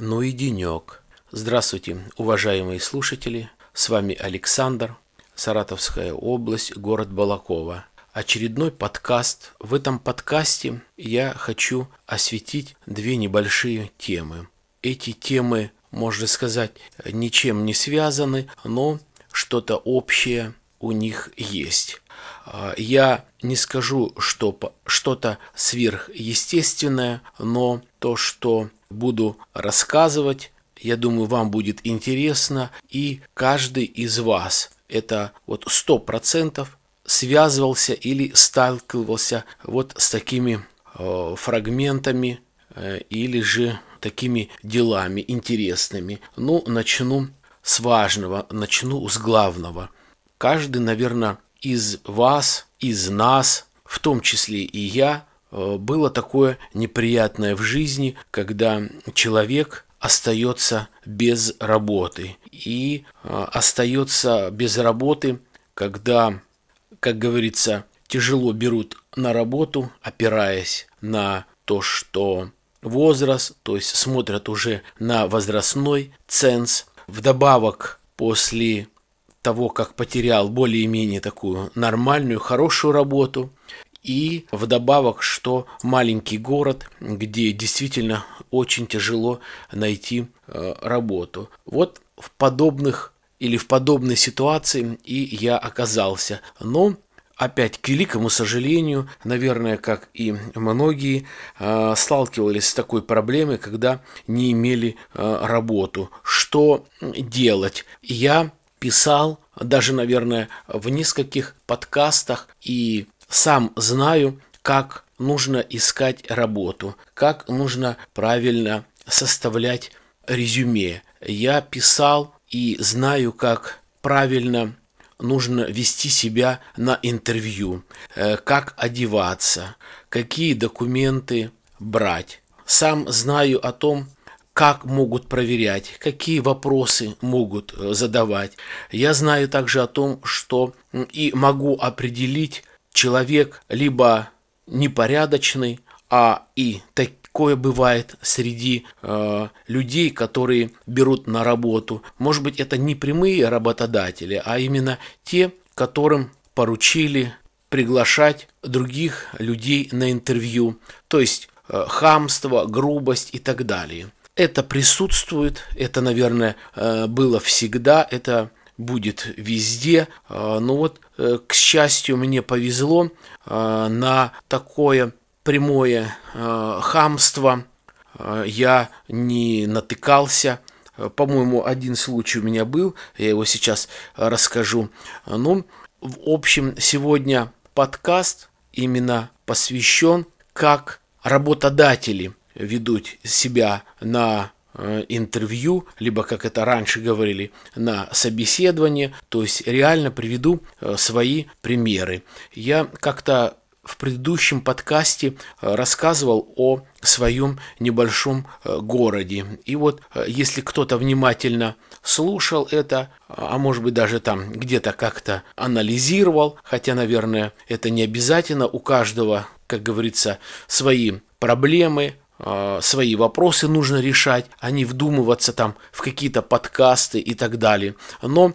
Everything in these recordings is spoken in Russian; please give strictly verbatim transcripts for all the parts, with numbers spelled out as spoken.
Ну и денек. Здравствуйте, уважаемые слушатели. С вами Александр, Саратовская область, город Балаково. Очередной подкаст. В этом подкасте я хочу осветить две небольшие темы. Эти темы, можно сказать, ничем не связаны, но что-то общее у них есть. Я не скажу, что что-то сверхъестественное, но то, что буду рассказывать, я думаю, вам будет интересно, и каждый из вас, это вот сто процентов, связывался или сталкивался вот с такими э, фрагментами э, или же такими делами интересными. Ну, начну с важного, начну с главного. Каждый, наверное, из вас, из нас, в том числе и я, э, было такое неприятное в жизни, когда человек остается без работы. И э, остается без работы, когда, как говорится, тяжело берут на работу, опираясь на то, что возраст, то есть смотрят уже на возрастной ценз. Вдобавок, после того, как потерял более-менее такую нормальную, хорошую работу, и вдобавок, что маленький город, где действительно очень тяжело найти э, работу. Вот в подобных или в подобной ситуации и я оказался. Но, опять, к великому сожалению, наверное, как и многие, э, сталкивались с такой проблемой, когда не имели э, работу. Что делать? Я писал, даже, наверное, в нескольких подкастах, и сам знаю, как нужно искать работу, как нужно правильно составлять резюме. Я писал и знаю, как правильно нужно вести себя на интервью, как одеваться, какие документы брать. Сам знаю о том, как могут проверять, какие вопросы могут задавать. Я знаю также о том, что и могу определить, человек либо непорядочный, а и такое бывает среди э, людей, которые берут на работу. Может быть, это не прямые работодатели, а именно те, которым поручили приглашать других людей на интервью. То есть э, хамство, грубость и так далее. Это присутствует, это, наверное, э, было всегда, это будет везде. Э, но вот К счастью, мне повезло, на такое прямое хамство я не натыкался. По-моему, один случай у меня был, я его сейчас расскажу. Ну, в общем, сегодня подкаст именно посвящен, как работодатели ведут себя на интервью, либо, как это раньше говорили, на собеседование, то есть реально приведу свои примеры. Я как-то в предыдущем подкасте рассказывал о своем небольшом городе. И вот, если кто-то внимательно слушал это, а может быть даже там где-то как-то анализировал, хотя, наверное, это не обязательно, у каждого, как говорится, свои проблемы, свои вопросы нужно решать, а не вдумываться там в какие-то подкасты и так далее. Но,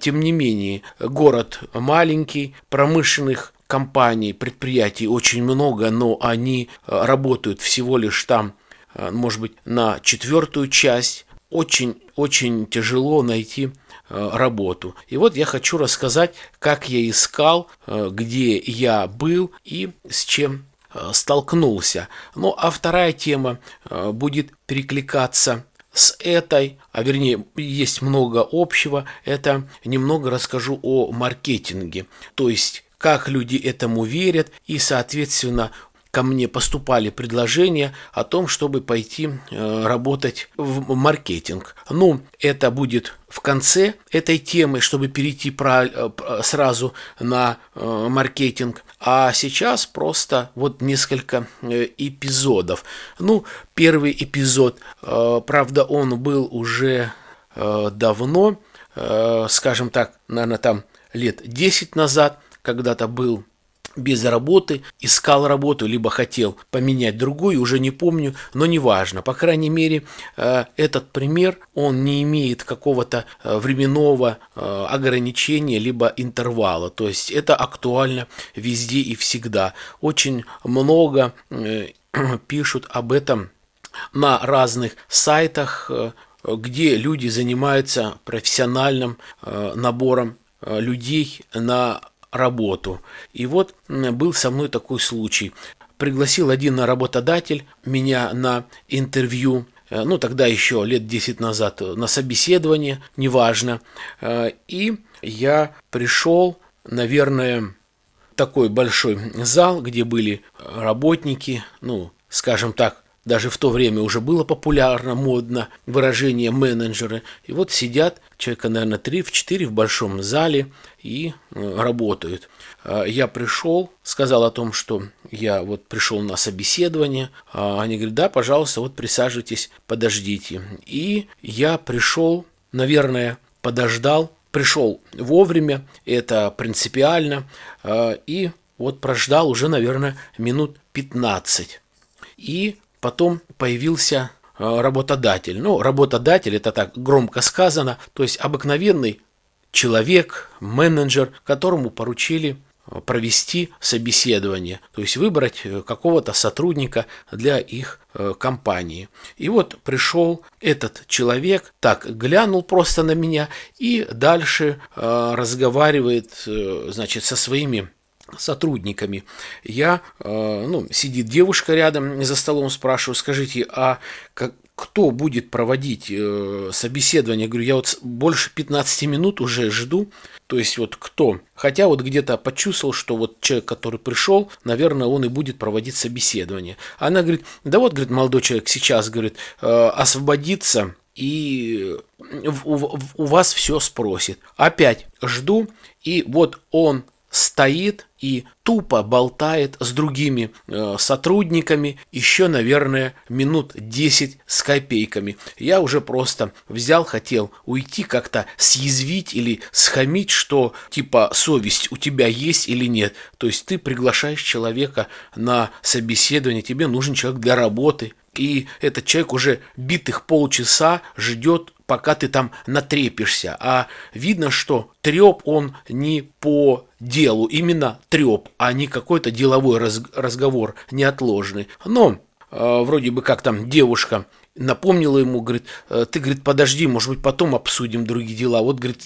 тем не менее, город маленький, промышленных компаний, предприятий очень много, но они работают всего лишь там, может быть, на четвертую часть. Очень-очень тяжело найти работу. И вот я хочу рассказать, как я искал, где я был и с чем столкнулся. Ну, а вторая тема будет перекликаться с этой, а вернее, есть много общего, это немного расскажу о маркетинге, то есть, как люди этому верят, и, соответственно, ко мне поступали предложения о том, чтобы пойти работать в маркетинг. Ну, это будет в конце этой темы, чтобы перейти сразу на маркетинг. А сейчас просто вот несколько эпизодов. Ну, первый эпизод, правда, он был уже давно, скажем так, наверное, там лет десять назад, когда-то был без работы, искал работу, либо хотел поменять другую, уже не помню, но неважно. По крайней мере, этот пример, он не имеет какого-то временного ограничения, либо интервала. То есть это актуально везде и всегда. Очень много пишут об этом на разных сайтах, где люди занимаются профессиональным набором людей на работу. И вот был со мной такой случай. Пригласил один работодатель меня на интервью, ну тогда еще лет десять назад, на собеседование, неважно. И я пришел, наверное, в такой большой зал, где были работники, ну, скажем так, даже в то время уже было популярно, модно выражение менеджеры. И вот сидят человека, наверное, три-четыре в большом зале и работают. Я пришел, сказал о том, что я вот пришел на собеседование. Они говорят: да, пожалуйста, вот присаживайтесь, подождите. И я пришел, наверное, подождал, пришел вовремя, это принципиально. И вот прождал уже, наверное, минут пятнадцать. И потом появился работодатель. Ну, работодатель, это так громко сказано, то есть обыкновенный человек, менеджер, которому поручили провести собеседование, то есть выбрать какого-то сотрудника для их компании. И вот пришел этот человек, так глянул просто на меня и дальше разговаривает, значит, со своими сотрудниками. Я, ну, сидит девушка рядом за столом, спрашиваю: скажите, а как, кто будет проводить собеседование? Я говорю: я вот больше пятнадцати минут уже жду, то есть вот кто? Хотя вот где-то почувствовал, что вот человек, который пришел, наверное, он и будет проводить собеседование. Она говорит: да вот, говорит, молодой человек сейчас, говорит, освободится, и у вас все спросит. Опять жду, и вот он стоит и тупо болтает с другими э, сотрудниками еще, наверное, минут десять с копейками. Я уже просто взял, хотел уйти, как-то съязвить или схамить, что типа совесть у тебя есть или нет. То есть ты приглашаешь человека на собеседование, тебе нужен человек для работы. И этот человек уже битых полчаса ждет, пока ты там натрепишься. А видно, что треп он не по делу, именно треп, а не какой-то деловой раз- разговор неотложный. Но э, вроде бы как там девушка напомнила ему, говорит: ты, говорит, подожди, может быть, потом обсудим другие дела. Вот, говорит,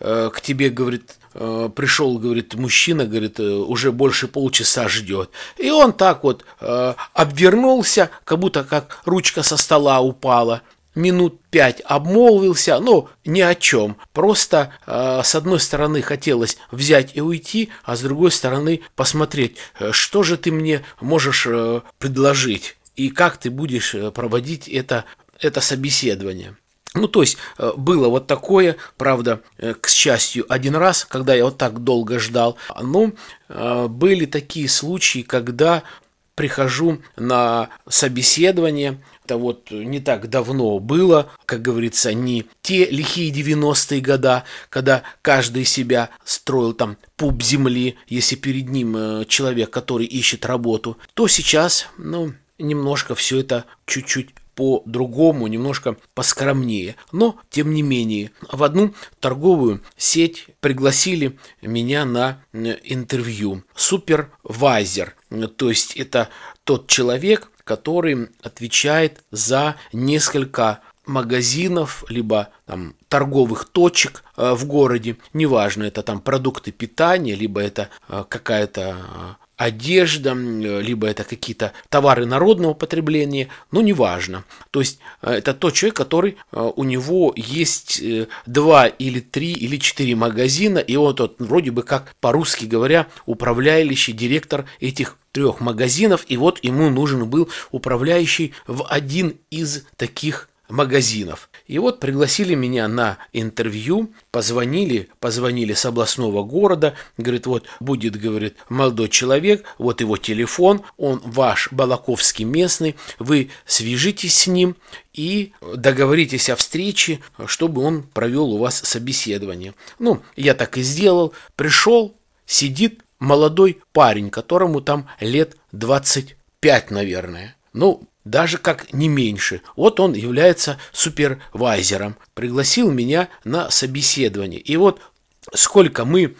э, к тебе, говорит, э, пришел, говорит, мужчина, говорит, э, уже больше полчаса ждет. И он так вот э, обвернулся, как будто как ручка со стола упала. Минут пять обмолвился, но ни о чем. Просто э, с одной стороны хотелось взять и уйти, а с другой стороны посмотреть, что же ты мне можешь э, предложить и как ты будешь проводить это, это собеседование. Ну, то есть было вот такое, правда, к счастью, один раз, когда я вот так долго ждал. Но э, были такие случаи, когда прихожу на собеседование. Это вот не так давно было, как говорится, не те лихие девяностые года, когда каждый себя строил там пуп земли, если перед ним человек, который ищет работу, то сейчас, ну, немножко все это чуть-чуть по-другому, немножко поскромнее. Но, тем не менее, в одну торговую сеть пригласили меня на интервью. Супервайзер, то есть это тот человек, который отвечает за несколько магазинов, либо там торговых точек в городе, неважно, это там продукты питания, либо это какая-то одежда, либо это какие-то товары народного потребления, ну, неважно. То есть это тот человек, который, у него есть два или три или четыре магазина, и он тот, вроде бы как, по-русски говоря, управляющий директор этих трех магазинов, и вот ему нужен был управляющий в один из таких магазинов. И вот пригласили меня на интервью, позвонили, позвонили с областного города, говорит: вот будет, говорит, молодой человек, вот его телефон, он ваш балаковский местный, вы свяжитесь с ним и договоритесь о встрече, чтобы он провел у вас собеседование. Ну, я так и сделал, пришел, сидит, молодой парень, которому там лет двадцать пять, наверное. Ну, даже как не меньше. Вот он является супервайзером. Пригласил меня на собеседование. И вот сколько мы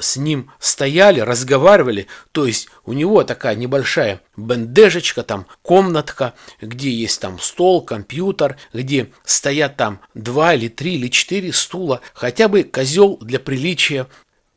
с ним стояли, разговаривали, то есть у него такая небольшая бендежечка, там комнатка, где есть там стол, компьютер, где стоят там два или три или четыре стула, хотя бы козел для приличия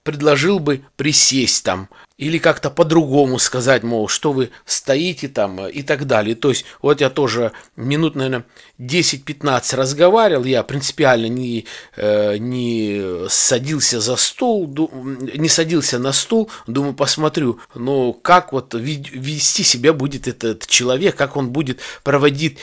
предложил бы присесть там или как-то по-другому сказать, мол, что вы стоите там и так далее. То есть вот я тоже минут, наверное, десять-пятнадцать разговаривал, я принципиально не, не садился за стол, не садился на стул, думаю, посмотрю, ну, как вот вести себя будет этот человек, как он будет проводить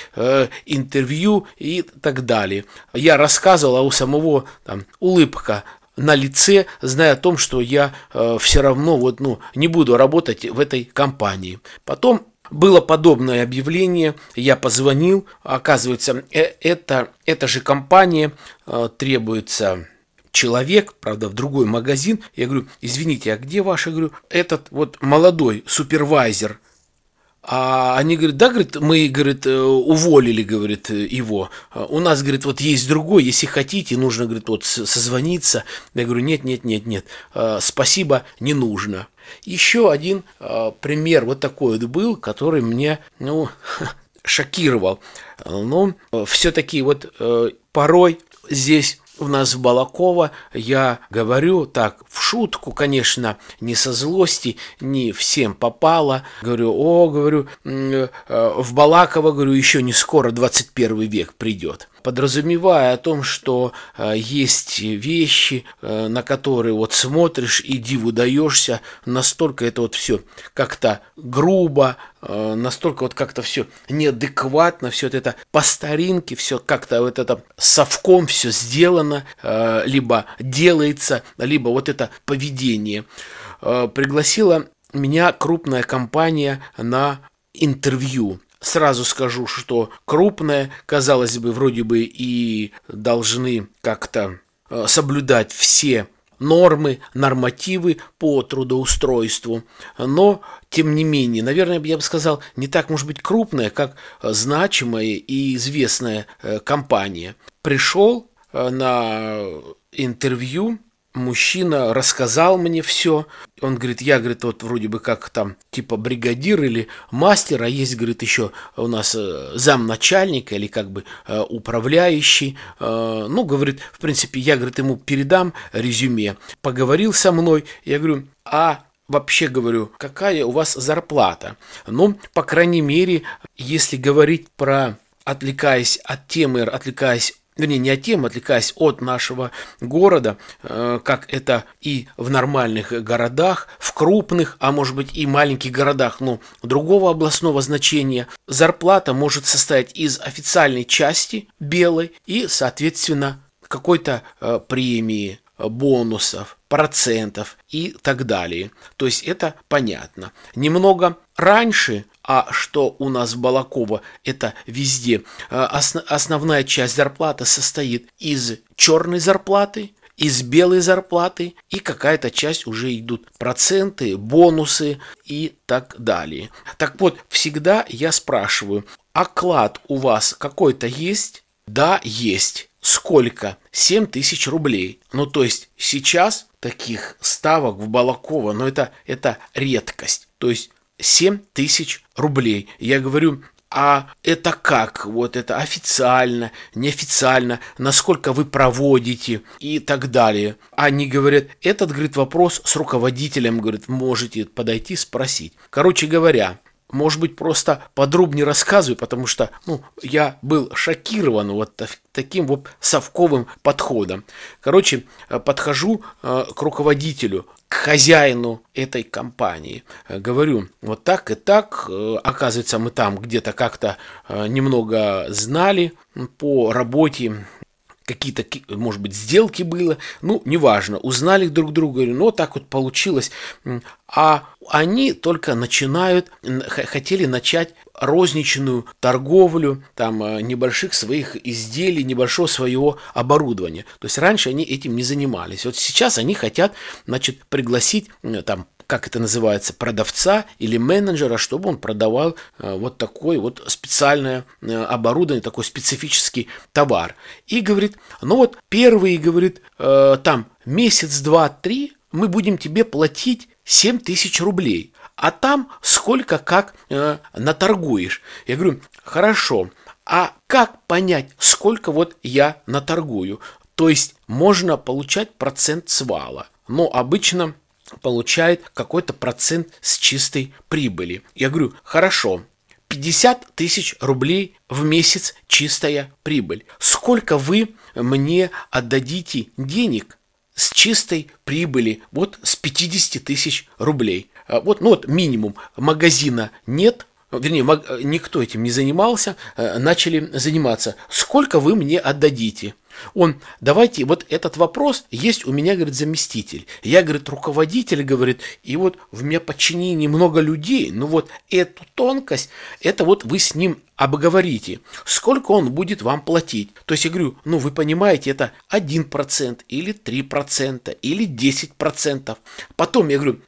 интервью и так далее. Я рассказывал, а у самого там улыбка на лице, зная о том, что я э, все равно вот, ну, не буду работать в этой компании. Потом было подобное объявление, я позвонил, оказывается, э, это, эта же компания, э, требуется человек, правда, в другой магазин. Я говорю, извините, а где ваш? Я говорю, этот вот молодой супервайзер. А они говорят, да, говорит, мы, говорит, уволили, говорит, его. У нас, говорит, вот есть другой, если хотите, нужно, говорит, вот созвониться. Я говорю, нет, нет, нет, нет, спасибо, не нужно. Еще один пример вот такой вот был, который меня, ну, шокировал. Но все-таки вот порой здесь у нас в Балаково я говорю так, в шутку, конечно, не со злости, не всем попало. Говорю, о, говорю, в Балаково, говорю, еще не скоро двадцать первый век придет. Подразумевая о том, что есть вещи, на которые вот смотришь и диву даешься, настолько это вот все как-то грубо, настолько вот как-то все неадекватно, все вот это по старинке, все как-то вот это совком все сделано, либо делается, либо вот это поведение. Пригласила меня крупная компания на интервью. Сразу скажу, что крупная, казалось бы, вроде бы и должны как-то соблюдать все нормы, нормативы по трудоустройству, но, тем не менее, наверное, я бы сказал, не так, может быть, крупная, как значимая и известная компания. Пришел на интервью, мужчина рассказал мне все. Он говорит, я, говорит, вот вроде бы как там типа бригадир или мастер, а есть, говорит, еще у нас замначальника или как бы управляющий. Ну, говорит, в принципе, я, говорит, ему передам резюме. Поговорил со мной, я говорю, а вообще, говорю, какая у вас зарплата? Ну, по крайней мере, если говорить про, отвлекаясь от темы, отвлекаясь Вернее, не от тем, отвлекаясь от нашего города, как это и в нормальных городах, в крупных, а может быть и маленьких городах, но другого областного значения, зарплата может состоять из официальной части белой и, соответственно, какой-то премии, бонусов, процентов и так далее. То есть это понятно. Немного раньше, а что у нас в Балаково, это везде, основная часть зарплаты состоит из черной зарплаты, из белой зарплаты, и какая-то часть уже идут проценты, бонусы и так далее. Так вот, всегда я спрашиваю, оклад у вас какой-то есть? Да, есть. Сколько? семь тысяч рублей. Ну, то есть сейчас таких ставок в Балаково, но это, это редкость. То есть семь тысяч рублей. Я говорю, а это как? Вот это официально, неофициально, насколько вы проводите и так далее. Они говорят, этот, говорит, вопрос с руководителем, говорит, можете подойти, спросить. Короче говоря, может быть, просто подробнее рассказываю, потому что, ну, я был шокирован вот таким вот совковым подходом. Короче, подхожу к руководителю, к хозяину этой компании. Говорю, вот так и так, оказывается, мы там где-то как-то немного знали по работе, какие-то, может быть, сделки было, ну, неважно, узнали друг друга, говорю, ну, так вот получилось. А они только начинают, хотели начать розничную торговлю, там, небольших своих изделий, небольшого своего оборудования. То есть раньше они этим не занимались. Вот сейчас они хотят, значит, пригласить, там, как это называется, продавца или менеджера, чтобы он продавал вот такое вот специальное оборудование, такой специфический товар. И говорит, ну вот первый, говорит, там месяц, два, три мы будем тебе платить семь тысяч рублей, а там сколько как наторгуешь. Я говорю, хорошо, а как понять, сколько вот я наторгую? То есть можно получать процент с вала, но обычно получает какой-то процент с чистой прибыли. Я говорю, хорошо, пятьдесят тысяч рублей в месяц чистая прибыль. Сколько вы мне отдадите денег с чистой прибыли? Вот с пятьдесят тысяч рублей. Вот, ну вот минимум, магазина нет. Вернее, никто этим не занимался, начали заниматься. Сколько вы мне отдадите? Он, давайте, вот этот вопрос есть у меня, говорит, заместитель. Я, говорит, руководитель, говорит, и вот в меня подчинении много людей, но вот эту тонкость, это вот вы с ним обговорите, сколько он будет вам платить. То есть я говорю, ну вы понимаете, это один процент или три процента или десять процентов. Потом я говорю,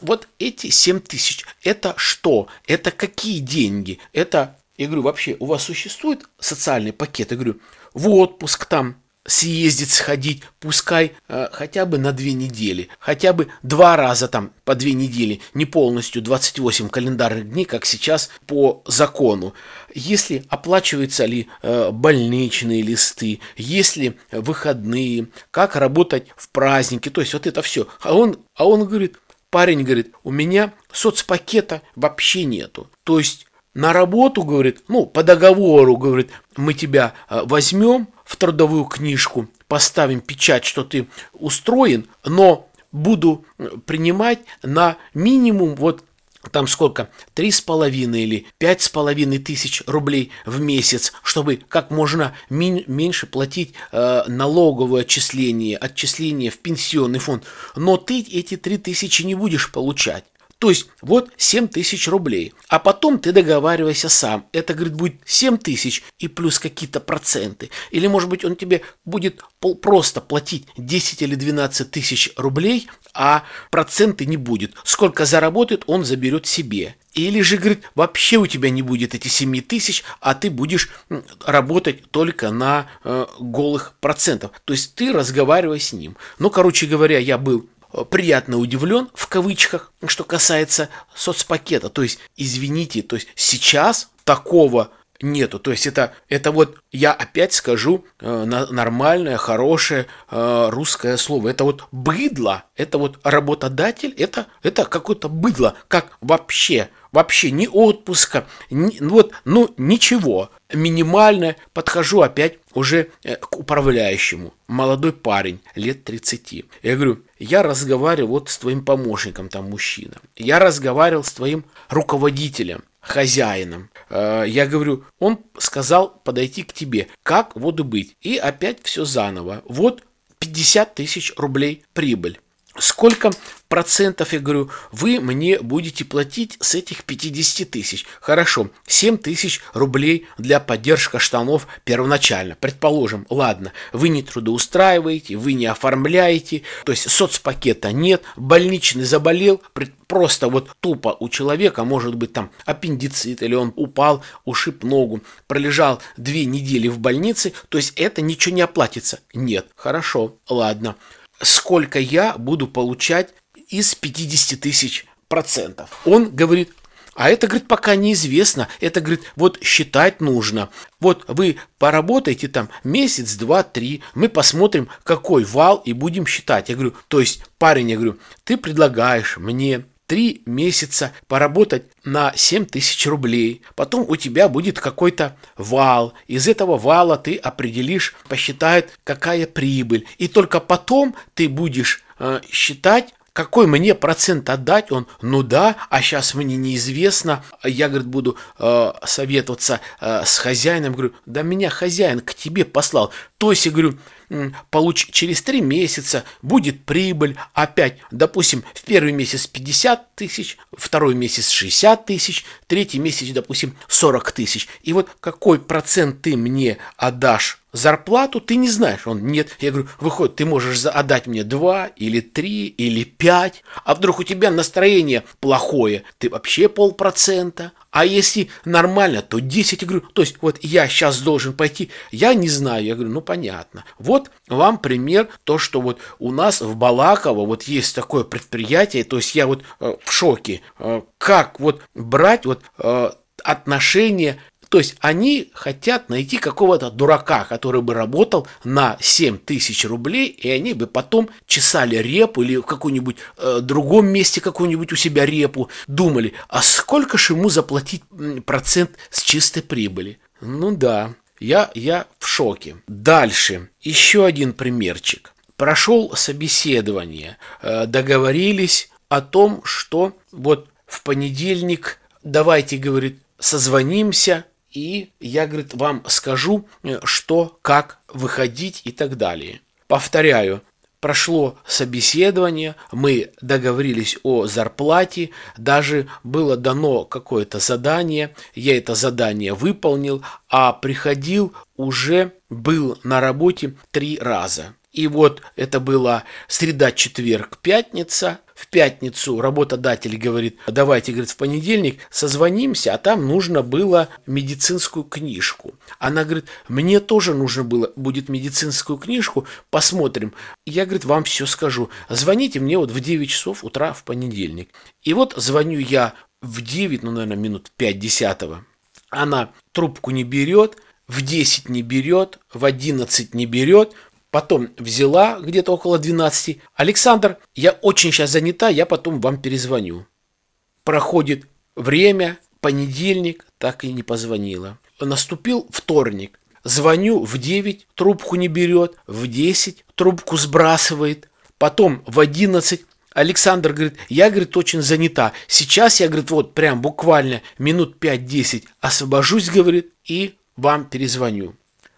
вот эти семь тысяч, это что? Это какие деньги? Это, я говорю, вообще у вас существует социальный пакет? Я говорю, в отпуск там съездить, сходить, пускай э, хотя бы на две недели, хотя бы два раза там по две недели, не полностью двадцать восемь календарных дней, как сейчас по закону. Если оплачиваются ли э, больничные листы, если выходные, как работать в праздники, то есть вот это все. А он, а он говорит... Парень говорит, у меня соцпакета вообще нету. То есть на работу, говорит, ну, по договору, говорит, мы тебя возьмем в трудовую книжку, поставим печать, что ты устроен, но буду принимать на минимум вот там сколько, три с половиной или пять с половиной тысяч рублей в месяц, чтобы как можно мин- меньше платить э, налоговые отчисления, отчисления в пенсионный фонд. Но ты эти три тысячи не будешь получать. То есть вот семь тысяч рублей. А потом ты договаривайся сам. Это, говорит, будет семь тысяч и плюс какие-то проценты. Или, может быть, он тебе будет просто платить десять или двенадцать тысяч рублей, а проценты не будет. Сколько заработает, он заберет себе. Или же, говорит, вообще у тебя не будет эти семь тысяч, а ты будешь работать только на э, голых процентах. То есть ты разговаривай с ним. Ну, короче говоря, я был... приятно удивлен, в кавычках, что касается соцпакета. То есть, извините, то есть сейчас такого нету. То есть это, это вот, я опять скажу, э, нормальное, хорошее э, русское слово. Это вот быдло, это вот работодатель, это, это какое-то быдло, как вообще, вообще ни отпуска, ни, вот, ну ничего. Минимально подхожу опять уже к управляющему. Молодой парень, лет тридцати. Я говорю, я разговаривал вот с твоим помощником, там мужчина. Я разговаривал с твоим руководителем, хозяином. Я говорю, он сказал подойти к тебе. Как вот быть? И опять все заново. Вот пятьдесят тысяч рублей прибыль. Сколько процентов, я говорю, вы мне будете платить с этих пятидесяти тысяч? Хорошо, семь тысяч рублей для поддержки штанов первоначально. Предположим, ладно, вы не трудоустраиваете, вы не оформляете, то есть соцпакета нет, больничный заболел, просто вот тупо у человека, может быть, там аппендицит, или он упал, ушиб ногу, пролежал две недели в больнице, то есть это ничего не оплатится. Нет, хорошо, ладно. Сколько я буду получать из пятидесяти тысяч процентов? Он говорит, а это, говорит, пока неизвестно, это, говорит, вот считать нужно. Вот вы поработаете там месяц, два, три, мы посмотрим, какой вал, и будем считать. Я говорю, то есть, парень, я говорю, ты предлагаешь мне три месяца поработать на семь тысяч рублей. Потом у тебя будет какой-то вал. Из этого вала ты определишь, посчитает, какая прибыль. И только потом ты будешь э, считать, какой мне процент отдать. Он, ну да, а сейчас мне неизвестно. Я, говорит, буду э, советоваться э, с хозяином. Говорю, да меня хозяин к тебе послал. То есть, я говорю, получ... через три месяца будет прибыль опять, допустим, в первый месяц пятьдесят тысяч, второй месяц шестьдесят тысяч, третий месяц, допустим, сорок тысяч. И вот какой процент ты мне отдашь зарплату ты не знаешь. Он нет. Я говорю, выходит, ты можешь отдать мне два или три или пять. А вдруг у тебя настроение плохое, ты вообще полпроцента. А если нормально, то десять. Я говорю, то есть вот я сейчас должен пойти. Я не знаю. Я говорю, ну понятно. Вот вам пример, то, что вот у нас в Балаково вот есть такое предприятие. То есть я вот э, в шоке. Э, как вот брать вот э, отношения. То есть они хотят найти какого-то дурака, который бы работал на семь тысяч рублей, и они бы потом чесали репу или в каком-нибудь э, другом месте какую-нибудь у себя репу, думали, а сколько же ему заплатить процент с чистой прибыли? Ну да, я, я в шоке. Дальше, еще один примерчик. Прошел собеседование, э, договорились о том, что вот в понедельник давайте, говорит, созвонимся, и я, говорит, вам скажу, что, как выходить и так далее. Повторяю, прошло собеседование, мы договорились о зарплате, даже было дано какое-то задание, я это задание выполнил, а приходил уже, был на работе три раза. И вот это была среда, четверг, пятница. В пятницу работодатель говорит, давайте, говорит, в понедельник созвонимся, а там нужно было медицинскую книжку. Она говорит, мне тоже нужно было, будет медицинскую книжку, посмотрим. Я, говорит, вам все скажу. Звоните мне вот в девять часов утра в понедельник. И вот звоню я в девять, ну, наверное, минут пять десятого. Она трубку не берет, в десять не берет, в одиннадцать не берет. Потом взяла где-то около двенадцати. Александр, я очень сейчас занята, я потом вам перезвоню. Проходит время, понедельник, так и не позвонила. Наступил вторник. Звоню в девять, трубку не берет. В десять трубку сбрасывает. Потом в одиннадцать. Александр говорит, я, говорит, очень занята. Сейчас я, говорит, вот прям буквально минут пять-десять освобожусь, говорит, и вам перезвоню.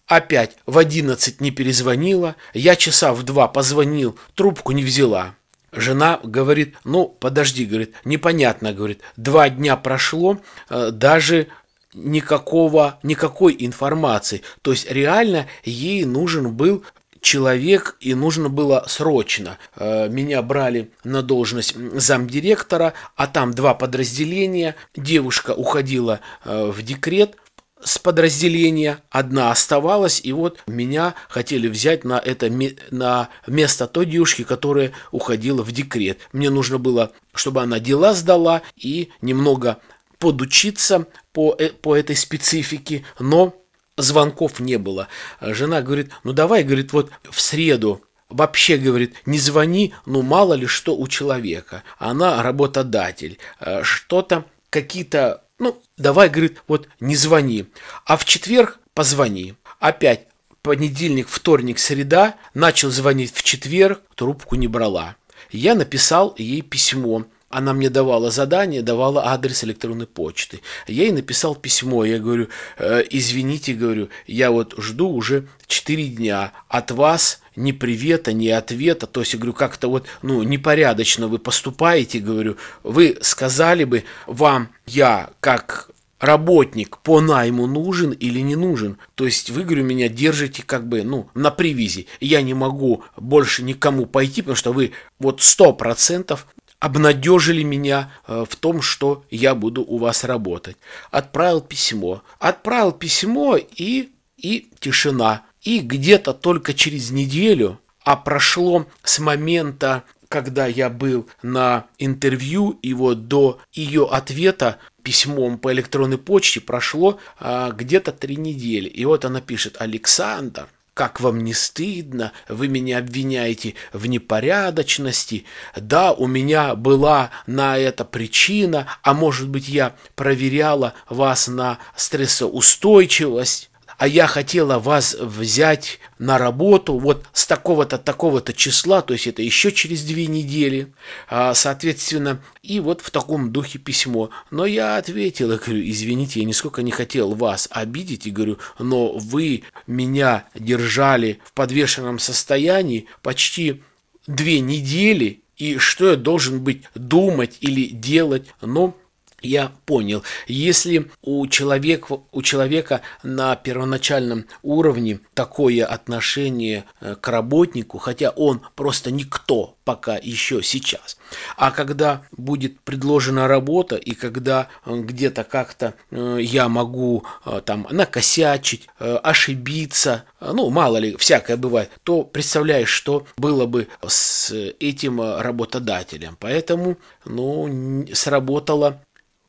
Опять в одиннадцать не перезвонила, я часа в два позвонил, трубку не взяла. Жена говорит, ну подожди, говорит, непонятно, говорит, два дня прошло, даже никакого, никакой информации. То есть реально ей нужен был человек, и нужно было срочно. Меня брали на должность замдиректора, а там два подразделения, девушка уходила в декрет с подразделения, одна оставалась, и вот меня хотели взять на это на место той девушки, которая уходила в декрет. Мне нужно было, чтобы она дела сдала и немного подучиться по, по этой специфике, но звонков не было. Жена говорит, ну давай, говорит, вот в среду вообще, говорит, не звони, ну мало ли что у человека. Она работодатель, что-то, какие-то. Ну, давай, говорит, вот не звони, а в четверг позвони. Опять понедельник, вторник, среда, начал звонить в четверг, трубку не брала. Я написал ей письмо, она мне давала задание, давала адрес электронной почты. Я ей написал письмо, я говорю, э, извините, говорю, я вот жду уже четыре дня от вас ни привета, ни ответа, то есть, я говорю, как-то вот, ну, непорядочно вы поступаете, говорю, вы сказали бы, вам я как работник по найму нужен или не нужен, то есть, вы, говорю, меня держите как бы, ну, на привязи, я не могу больше никому пойти, потому что вы вот сто процентов обнадежили меня в том, что я буду у вас работать. Отправил письмо, отправил письмо и, и тишина. И где-то только через неделю, а прошло с момента, когда я был на интервью, и вот до ее ответа письмом по электронной почте прошло а, где-то три недели. И вот она пишет, Александр, как вам не стыдно, вы меня обвиняете в непорядочности, да, у меня была на это причина, а может быть я проверяла вас на стрессоустойчивость. А я хотела вас взять на работу вот с такого-то, такого-то числа, то есть это еще через две недели, соответственно, и вот в таком духе письмо. Но я ответил, я говорю, извините, я нисколько не хотел вас обидеть, и говорю, но вы меня держали в подвешенном состоянии почти две недели, и что я должен быть думать или делать, но... я понял, если у человека, у человека на первоначальном уровне такое отношение к работнику, хотя он просто никто пока еще сейчас, а когда будет предложена работа и когда где-то как-то я могу там накосячить, ошибиться, ну мало ли, всякое бывает, то представляешь, что было бы с этим работодателем. Поэтому ну, сработало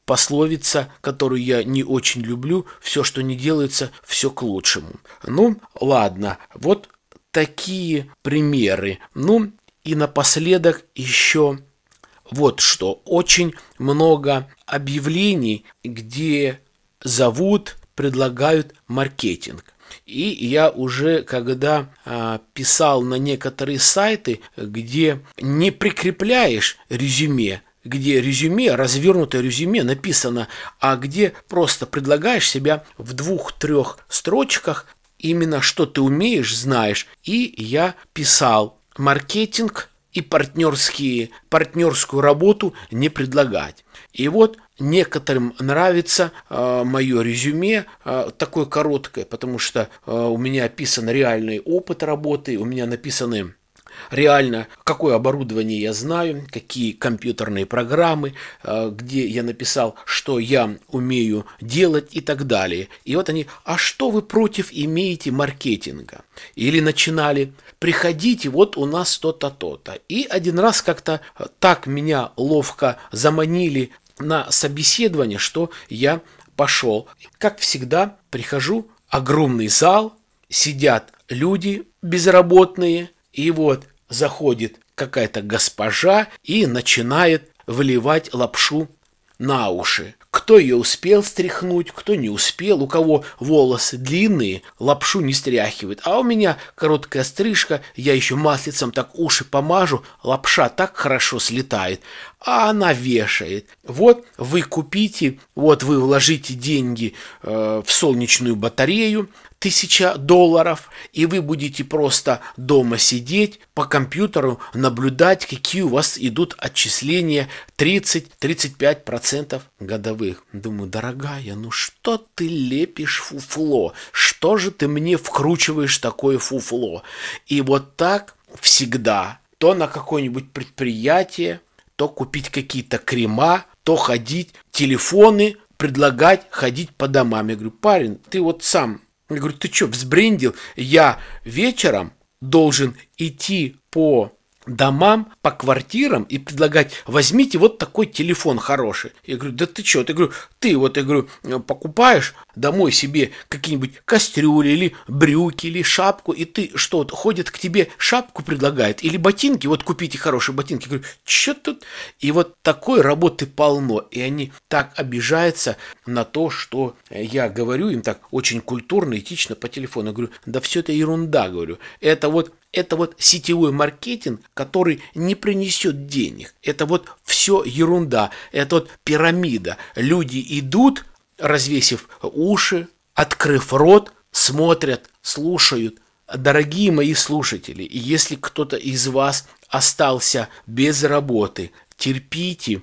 пословица, которую я не очень люблю: все, что не делается, все к лучшему. Ну, ладно, вот такие примеры. Ну, и напоследок еще вот что. Очень много объявлений, где зовут, предлагают маркетинг. И я уже когда э, писал на некоторые сайты, где не прикрепляешь резюме, где резюме, развернутое резюме написано, а где просто предлагаешь себя в двух-трех строчках, именно что ты умеешь, знаешь. И я писал: маркетинг и партнерские, партнерскую работу не предлагать. И вот некоторым нравится э, мое резюме, э, такое короткое, потому что э, у меня описан реальный опыт работы, у меня написаны реально, какое оборудование я знаю, какие компьютерные программы, где я написал, что я умею делать и так далее. И вот они: а что вы против имеете маркетинга? Или начинали: приходите, вот у нас то-то, то-то. И один раз как-то так меня ловко заманили на собеседование, что я пошел. Как всегда, прихожу, огромный зал, сидят люди безработные, и вот заходит какая-то госпожа и начинает выливать лапшу на уши. Кто ее успел стряхнуть, кто не успел, у кого волосы длинные, лапшу не стряхивает. А у меня короткая стрижка, я еще маслицем так уши помажу, лапша так хорошо слетает, а она вешает. Вот вы купите, вот вы вложите деньги э, в солнечную батарею, тысяча долларов, и вы будете просто дома сидеть, по компьютеру наблюдать, какие у вас идут отчисления тридцать-тридцать пять процентов годовых. Думаю: дорогая, ну что ты лепишь фуфло? Что же ты мне вкручиваешь такое фуфло? И вот так всегда. То на какое-нибудь предприятие, то купить какие-то крема, то ходить, телефоны предлагать, ходить по домам. Я говорю: парень, ты вот сам... Я говорю: ты что, взбрендил? Я вечером должен идти по домам, по квартирам и предлагать: возьмите вот такой телефон хороший. Я говорю: да ты что? Я говорю: ты вот, я говорю, покупаешь домой себе какие-нибудь кастрюли или брюки или шапку, и ты что, вот, ходит к тебе шапку предлагает или ботинки, вот купите хорошие ботинки. Я говорю: что тут? И вот такой работы полно, и они так обижаются на то, что я говорю им так очень культурно, этично по телефону. Я говорю: да все это ерунда, говорю, это вот Это вот сетевой маркетинг, который не принесет денег. Это вот все ерунда. Это вот пирамида. Люди идут, развесив уши, открыв рот, смотрят, слушают. Дорогие мои слушатели, если кто-то из вас остался без работы, терпите,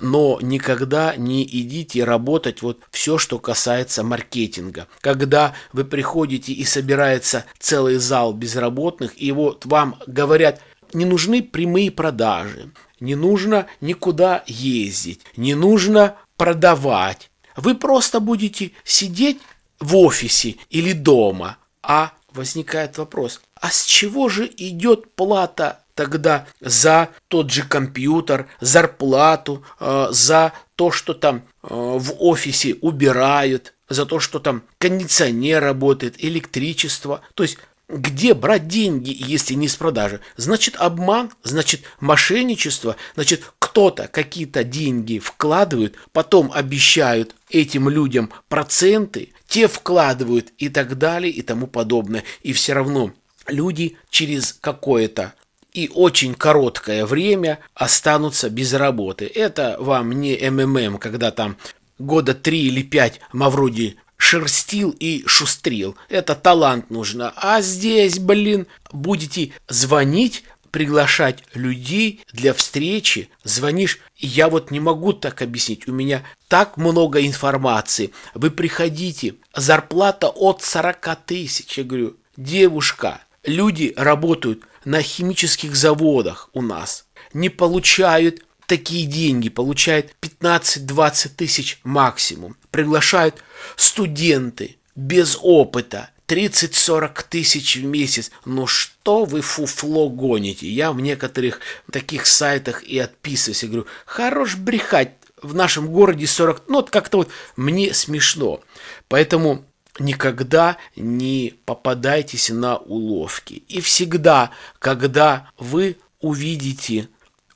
но никогда не идите работать вот все, что касается маркетинга. Когда вы приходите и собирается целый зал безработных, и вот вам говорят: не нужны прямые продажи, не нужно никуда ездить, не нужно продавать. Вы просто будете сидеть в офисе или дома. А возникает вопрос: а с чего же идет плата тогда за тот же компьютер, зарплату, э, за то, что там э, в офисе убирают, за то, что там кондиционер работает, электричество. То есть где брать деньги, если не с продажи? Значит, обман, значит, мошенничество, значит, кто-то какие-то деньги вкладывает, потом обещают этим людям проценты, те вкладывают и так далее и тому подобное. И все равно люди через какое-то и очень короткое время останутся без работы. Это вам не эм эм эм, когда там года три или пять Мавроди шерстил и шустрил. Это талант нужно. А здесь, блин, будете звонить, приглашать людей для встречи, звонишь, я вот не могу так объяснить, у меня так много информации, вы приходите, зарплата от сорока тысяч, я говорю, девушка, люди работают на химических заводах у нас, не получают такие деньги, получают пятнадцать-двадцать тысяч максимум, приглашают студенты без опыта, тридцать-сорок тысяч в месяц. Ну что вы фуфло гоните? Я в некоторых таких сайтах и отписываюсь. Я говорю, хорош брехать. В нашем городе сорок... Ну, вот как-то вот мне смешно. Поэтому никогда не попадайтесь на уловки. И всегда, когда вы увидите,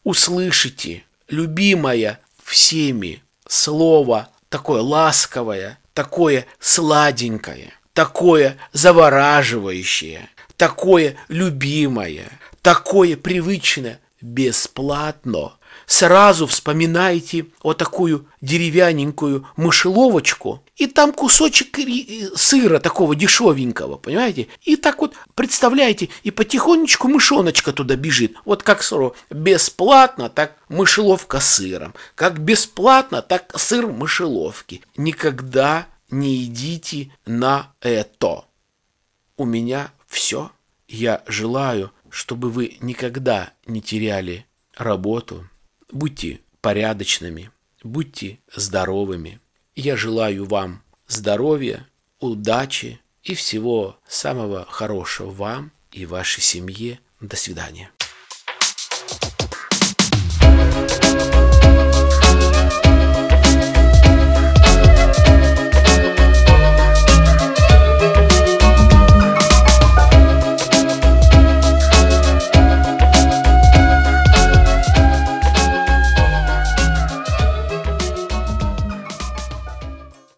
услышите любимое всеми слово, такое ласковое, такое сладенькое, такое завораживающее, такое любимое, такое привычное, бесплатно. Сразу вспоминайте вот такую деревяненькую мышеловочку, и там кусочек сыра такого дешевенького, понимаете? И так вот представляете, и потихонечку мышоночка туда бежит. Вот как сыру. Бесплатно, так мышеловка с сыром. Как бесплатно, так сыр мышеловки. Никогда не идите на это. У меня все. Я желаю, чтобы вы никогда не теряли работу. Будьте порядочными, будьте здоровыми. Я желаю вам здоровья, удачи и всего самого хорошего вам и вашей семье. До свидания.